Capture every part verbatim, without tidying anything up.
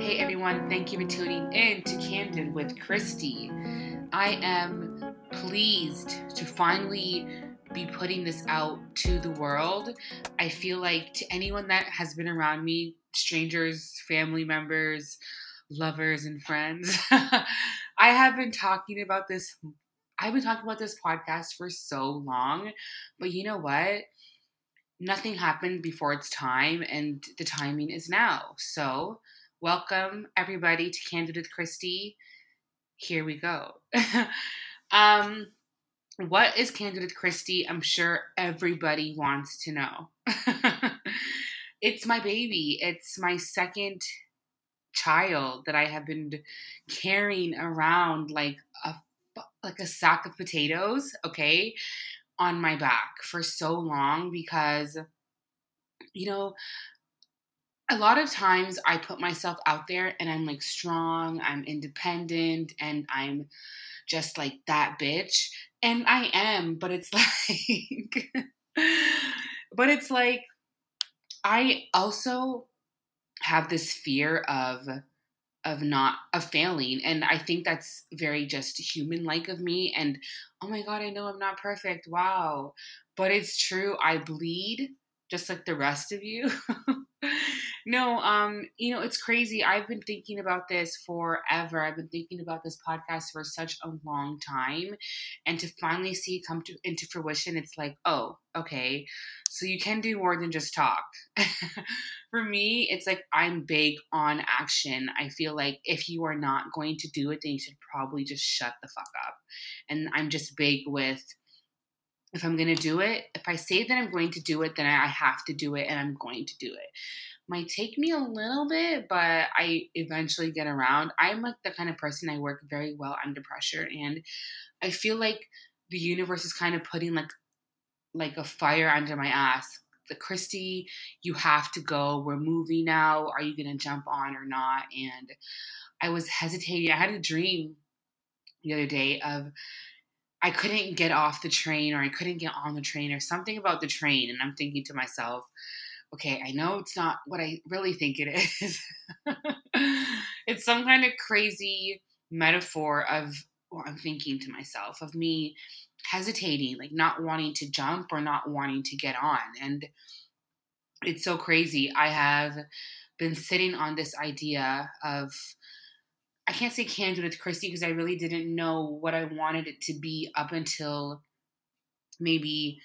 Hey everyone, thank you for tuning in to Candid with Christy. I am pleased to finally be putting this out to the world. I feel like to anyone that has been around me, strangers, family members, lovers, and friends, I have been talking about this. I've been talking about this podcast for so long, but you know what? Nothing happened before its time, and the timing is now. So welcome everybody to Candid with Christy. Here we go. um, what is Candid with Christy? I'm sure everybody wants to know. It's my baby. It's my second child that I have been carrying around like a like a sack of potatoes, okay, on my back for so long because, you know, a lot of times I put myself out there and I'm like strong, I'm independent, and I'm just like that bitch. And I am, but it's like, but it's like, I also have this fear of, of not, of failing. And I think that's very just human-like of me. And oh my God, I know I'm not perfect. Wow. But it's true. I bleed just like the rest of you. No, um, you know, it's crazy. I've been thinking about this forever. I've been thinking about this podcast for such a long time, and to finally see it come to, into fruition, it's like, oh, okay, so you can do more than just talk. For me, it's like I'm big on action. I feel like if you are not going to do it, then you should probably just shut the fuck up. And I'm just big with, if I'm going to do it, if I say that I'm going to do it, then I have to do it, and I'm going to do it. Might take me a little bit, but I eventually get around. I'm like the kind of person, I work very well under pressure, and I feel like the universe is kind of putting like like a fire under my ass. The Christy, you have to go. We're moving now. Are you going to jump on or not? And I was hesitating. I had a dream the other day of I couldn't get off the train, or I couldn't get on the train, or something about the train. And I'm thinking to myself, okay, I know it's not what I really think it is. It's some kind of crazy metaphor of what I'm thinking to myself, of me hesitating, like not wanting to jump or not wanting to get on. And it's so crazy. I have been sitting on this idea of, I can't say Candid with Christy because I really didn't know what I wanted it to be up until maybe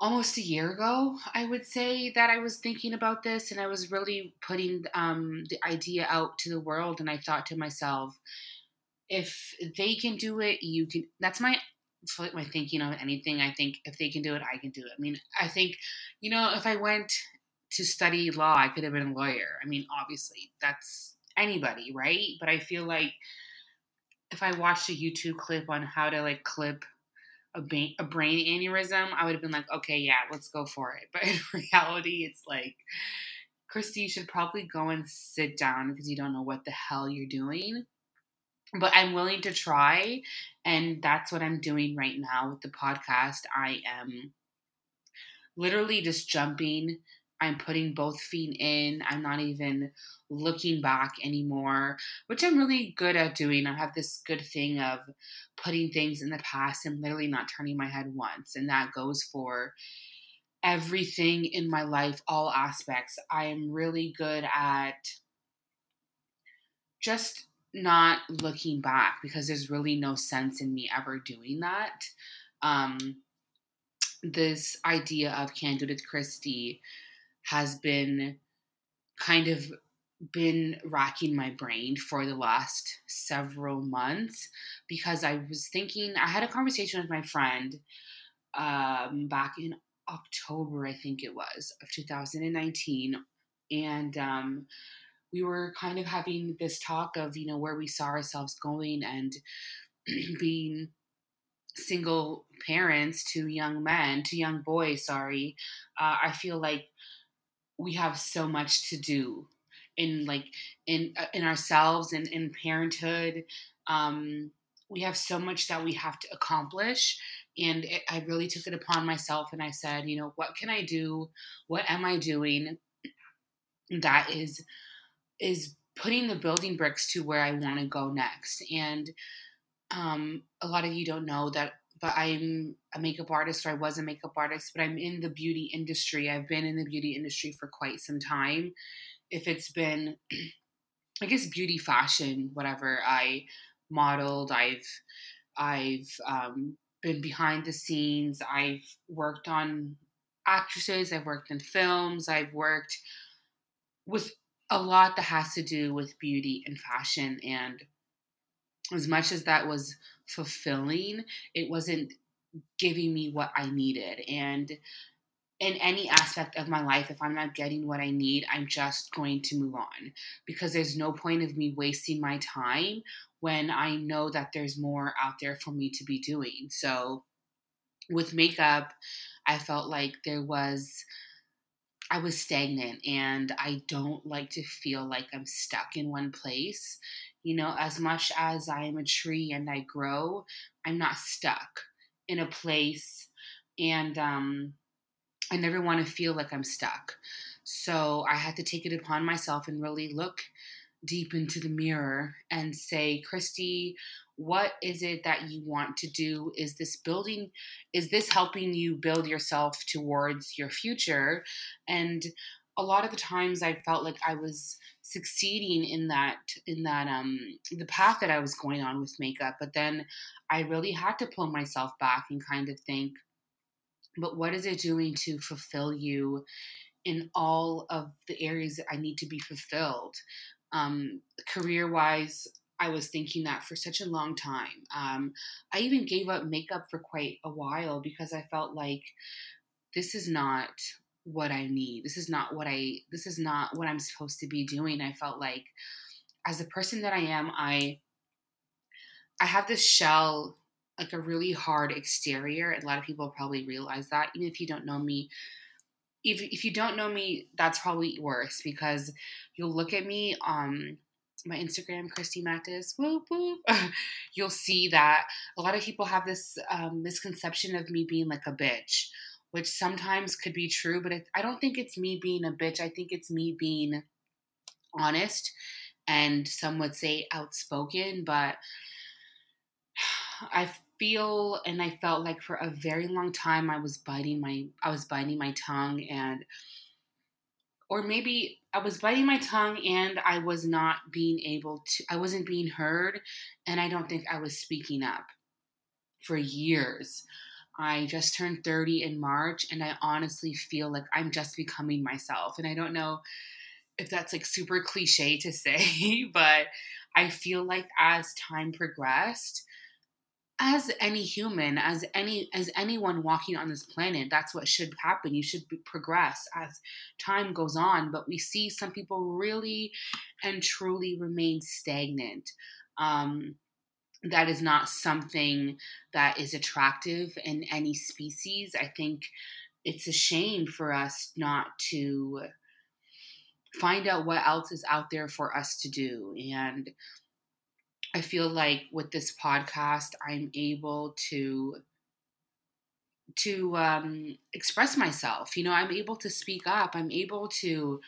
almost a year ago, I would say, that I was thinking about this, and I was really putting um, the idea out to the world. And I thought to myself, if they can do it, you can. That's my like my thinking on anything. I think if they can do it, I can do it. I mean, I think, you know, if I went to study law, I could have been a lawyer. I mean, obviously, that's anybody, right? But I feel like if I watched a YouTube clip on how to like clip a, ba- a brain aneurysm, I would have been like, okay, yeah, let's go for it. But in reality, it's like, Christy, you should probably go and sit down because you don't know what the hell you're doing. But I'm willing to try, and that's what I'm doing right now with the podcast. I am literally just jumping. I'm putting both feet in. I'm not even looking back anymore, which I'm really good at doing. I have this good thing of putting things in the past and literally not turning my head once. And that goes for everything in my life, all aspects. I am really good at just not looking back because there's really no sense in me ever doing that. Um, this idea of Candid with Christy has been kind of been racking my brain for the last several months because I was thinking, I had a conversation with my friend um, back in October, I think it was, of two thousand nineteen. And um, we were kind of having this talk of, you know, where we saw ourselves going and being single parents to young men, to young boys, sorry. Uh, I feel like we have so much to do in like in in ourselves and in parenthood. Um, we have so much that we have to accomplish, and it, I really took it upon myself, and I said, you know, what can I do? What am I doing that is is putting the building bricks to where I want to go next. And um, a lot of you don't know that, but I'm a makeup artist, or I was a makeup artist, but I'm in the beauty industry. I've been in the beauty industry for quite some time. If it's been, I guess, beauty, fashion, whatever, I modeled, I've, I've um, been behind the scenes. I've worked on actresses. I've worked in films. I've worked with a lot that has to do with beauty and fashion. And as much as that was fulfilling, it wasn't giving me what I needed. And in any aspect of my life, if I'm not getting what I need, I'm just going to move on, because there's no point of me wasting my time when I know that there's more out there for me to be doing. So with makeup, I felt like there was, I was stagnant, and I don't like to feel like I'm stuck in one place. You know, as much as I am a tree and I grow, I'm not stuck in a place, and um, I never want to feel like I'm stuck. So I had to take it upon myself and really look deep into the mirror and say, Christy, what is it that you want to do? Is this building, is this helping you build yourself towards your future? And a lot of the times I felt like I was succeeding in that, in that, um, the path that I was going on with makeup. But then I really had to pull myself back and kind of think, but what is it doing to fulfill you in all of the areas that I need to be fulfilled? Um, career-wise, I was thinking that for such a long time. Um, I even gave up makeup for quite a while because I felt like this is not what I need. This is not what I, this is not what I'm supposed to be doing. I felt like as the person that I am, I, I have this shell, like a really hard exterior. And a lot of people probably realize that, even if you don't know me. If if you don't know me, that's probably worse, because you'll look at me on my Instagram, Christy Mattis, whoop, whoop. You'll see that a lot of people have this um, misconception of me being like a bitch, which sometimes could be true, but it, I don't think it's me being a bitch. I think it's me being honest, and some would say outspoken, but I feel, and I felt like for a very long time, I was biting my, I was biting my tongue and, or maybe I was biting my tongue and I was not being able to, I wasn't being heard. And I don't think I was speaking up for years. I just turned thirty in March, and I honestly feel like I'm just becoming myself. And I don't know if that's like super cliche to say, but I feel like as time progressed, as any human, as any, as anyone walking on this planet, that's what should happen. You should be, progress as time goes on, but we see some people really and truly remain stagnant. Um, that is not something that is attractive in any species. I think it's a shame for us not to find out what else is out there for us to do. And I feel like with this podcast, I'm able to to um, express myself. You know, I'm able to speak up. I'm able to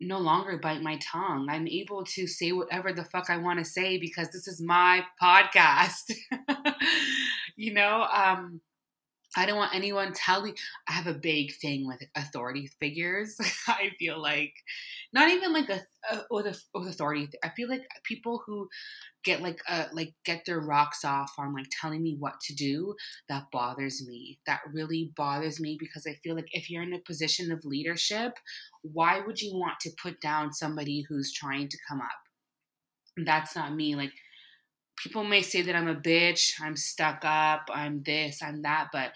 no longer bite my tongue. I'm able to say whatever the fuck I want to say, because this is my podcast. You know, um, I don't want anyone telling. I have a big thing with authority figures. I feel like not even like a, a with, a, with authority. I feel like people who get like a, like get their rocks off on like telling me what to do, that bothers me. That really bothers me, because I feel like if you're in a position of leadership, why would you want to put down somebody who's trying to come up? That's not me. Like, people may say that I'm a bitch, I'm stuck up, I'm this, I'm that, but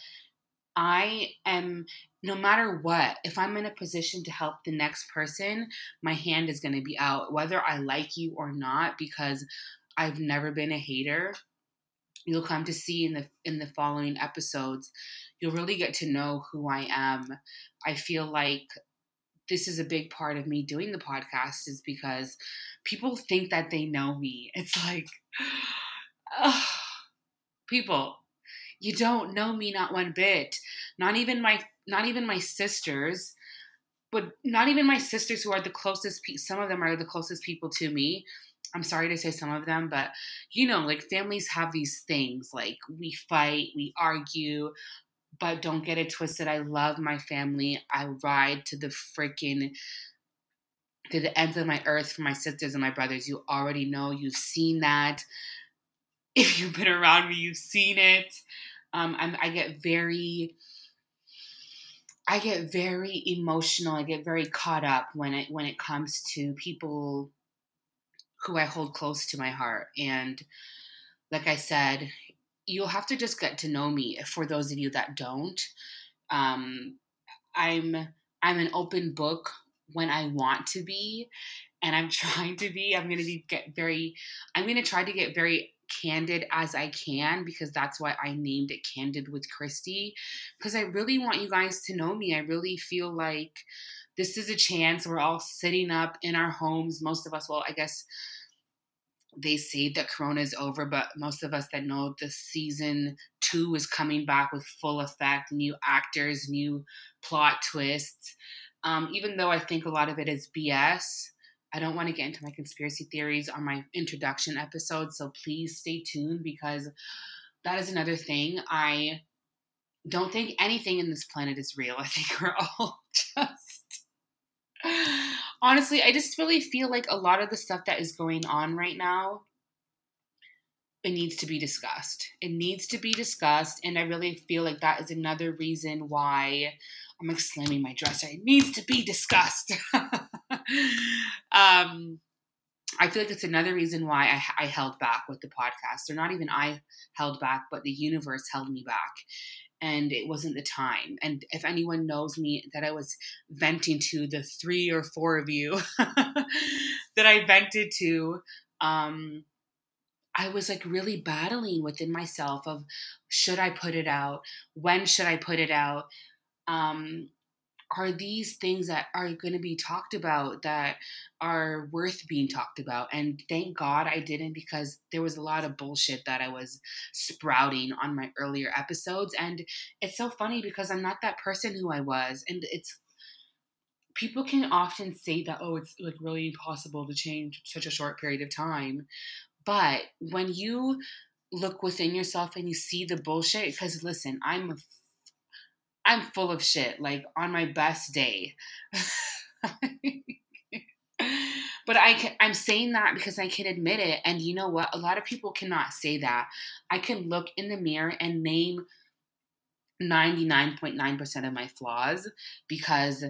I am, no matter what, if I'm in a position to help the next person, my hand is going to be out, whether I like you or not, because I've never been a hater. You'll come to see in the in the following episodes, you'll really get to know who I am. I feel like this is a big part of me doing the podcast, is because people think that they know me. It's like, oh, people, you don't know me, not one bit. Not even my, not even my sisters but not even my sisters who are the closest, pe- some of them are the closest people to me. I'm sorry to say some of them, but you know, like families have these things, like we fight, we argue, but don't get it twisted. I love my family. I ride to the freaking, to the ends of my earth for my sisters and my brothers. You already know, you've seen that. If you've been around me, you've seen it. Um, I'm, I get very, I get very emotional. I get very caught up when it, when it comes to people who I hold close to my heart. And like I said, you'll have to just get to know me. For those of you that don't, um, I'm, I'm an open book when I want to be, and I'm trying to be. I'm going to be get very, I'm going to try to get very candid as I can, because that's why I named it Candid with Christy, because I really want you guys to know me. I really feel like this is a chance. We're all sitting up in our homes. Most of us, well, I guess they say that Corona is over, but most of us that know the season two is coming back with full effect, new actors, new plot twists. Um, even though I think a lot of it is B S, I don't want to get into my conspiracy theories on my introduction episode, so please stay tuned, because that is another thing. I don't think anything in this planet is real. I think we're all just... Honestly, I just really feel like a lot of the stuff that is going on right now, it needs to be discussed. It needs to be discussed, and I really feel like that is another reason why... I'm like slamming my dresser. It needs to be discussed. um, I feel like it's another reason why I, I held back with the podcast. Or not even I held back, but the universe held me back. And it wasn't the time. And if anyone knows me, that I was venting to the three or four of you that I vented to, um, I was like really battling within myself of, should I put it out? When should I put it out? Um, are these things that are going to be talked about that are worth being talked about? And thank God I didn't, because there was a lot of bullshit that I was sprouting on my earlier episodes. And it's so funny because I'm not that person who I was. And it's, people can often say that, oh, it's like really impossible to change such a short period of time. But when you look within yourself and you see the bullshit, because listen, I'm a I'm full of shit, like on my best day. But I can, I'm saying that because I can admit it. And you know what? A lot of people cannot say that. I can look in the mirror and name ninety-nine point nine percent of my flaws, because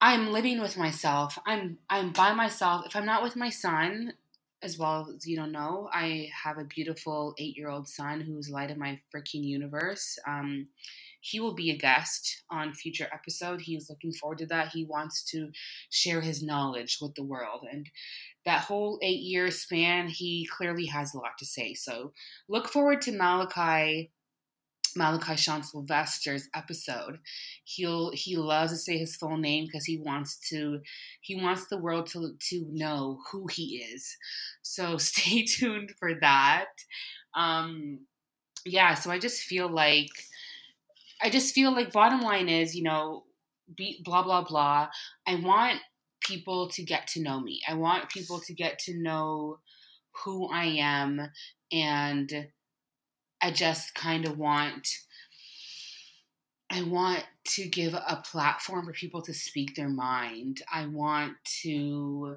I'm living with myself. I'm I'm by myself. If I'm not with my son, as well as, you don't know, I have a beautiful eight-year-old son who's light of my freaking universe. Um, he will be a guest on future episode. He's looking forward to that. He wants to share his knowledge with the world. And that whole eight-year span, he clearly has a lot to say. So look forward to Malachi, Malachi Sean Sylvester's episode. He'll, he loves to say his full name because he wants to, he wants the world to, to know who he is. So stay tuned for that. Um, yeah. So I just feel like, I just feel like bottom line is, you know, be, blah, blah, blah. I want people to get to know me. I want people to get to know who I am, and I just kind of want, I want to give a platform for people to speak their mind. I want to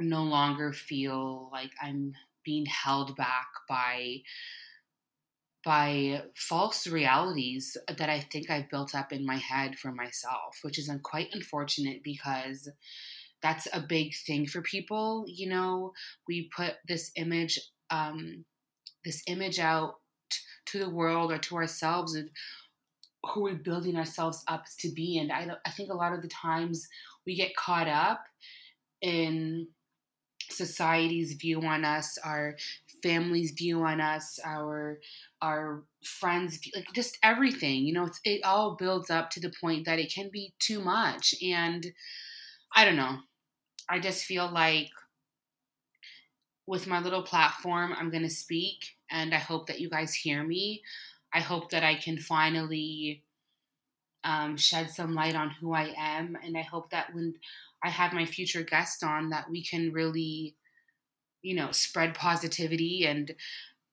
no longer feel like I'm being held back by, by false realities that I think I've built up in my head for myself, which is quite unfortunate, because that's a big thing for people. You know, we put this image, um, this image out to the world or to ourselves and who we're building ourselves up to be. And I, I think a lot of the times we get caught up in society's view on us, our family's view on us, our, our friends, like just everything, you know, it's, it all builds up to the point that it can be too much. And I don't know. I just feel like, with my little platform, I'm going to speak, and I hope that you guys hear me. I hope that I can finally um, shed some light on who I am. And I hope that when I have my future guests on, that we can really, you know, spread positivity. And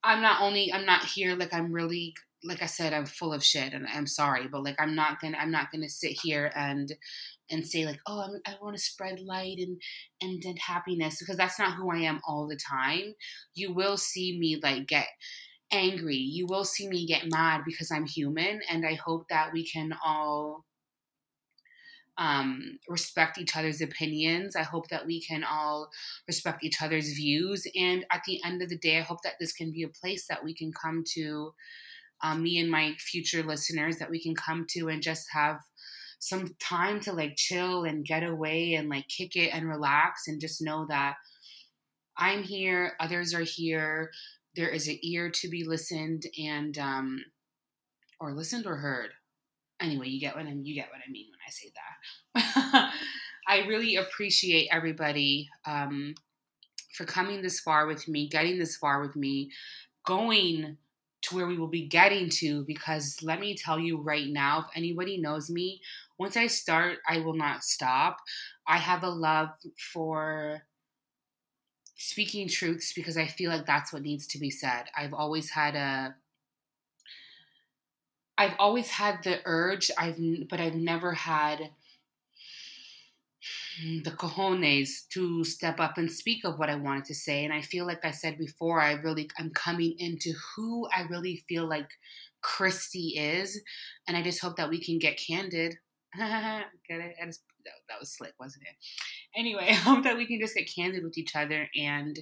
I'm not only, I'm not here, like, I'm really, like I said, I'm full of shit and I'm sorry, but like, I'm not gonna, I'm not gonna sit here and, and say like, oh, I'm, I want to spread light and, and, and happiness, because that's not who I am all the time. You will see me like get angry. You will see me get mad, because I'm human. And I hope that we can all um, respect each other's opinions. I hope that we can all respect each other's views. And at the end of the day, I hope that this can be a place that we can come to, Um, me and my future listeners, that we can come to and just have some time to like chill and get away and like kick it and relax, and just know that I'm here, others are here, there is an ear to be listened and um or listened or heard. Anyway, you get what I you get what I mean when I say that. I really appreciate everybody um for coming this far with me, getting this far with me, going to where we will be getting to, because let me tell you right now, if anybody knows me, once I start, I will not stop. I have a love for speaking truths, because I feel like that's what needs to be said. I've always had a, I've always had the urge, I've, but I've never had the cojones to step up and speak of what I wanted to say. And I feel like I said before, I really, I'm coming into who I really feel like Christy is. And I just hope that we can get candid. Get it? I just, that, that was slick, wasn't it? Anyway, I hope that we can just get candid with each other and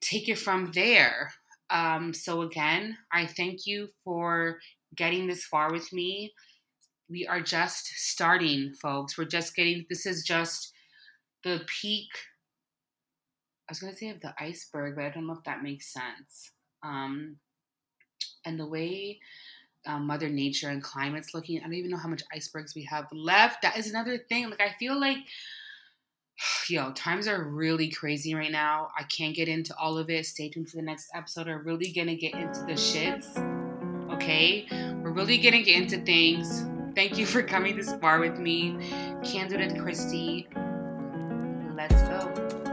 take it from there. Um, so again, I thank you for getting this far with me. We are just starting, folks. We're just getting, this is just the peak, I was going to say of the iceberg, but I don't know if that makes sense. Um, and the way uh, Mother Nature and climate's looking, I don't even know how much icebergs we have left. That is another thing. Like, I feel like, yo, times are really crazy right now. I can't get into all of it. Stay tuned for the next episode. We're really going to get into the shits, okay? We're really going to get into things. Thank you for coming this far with me. Candid and Christy, let's go.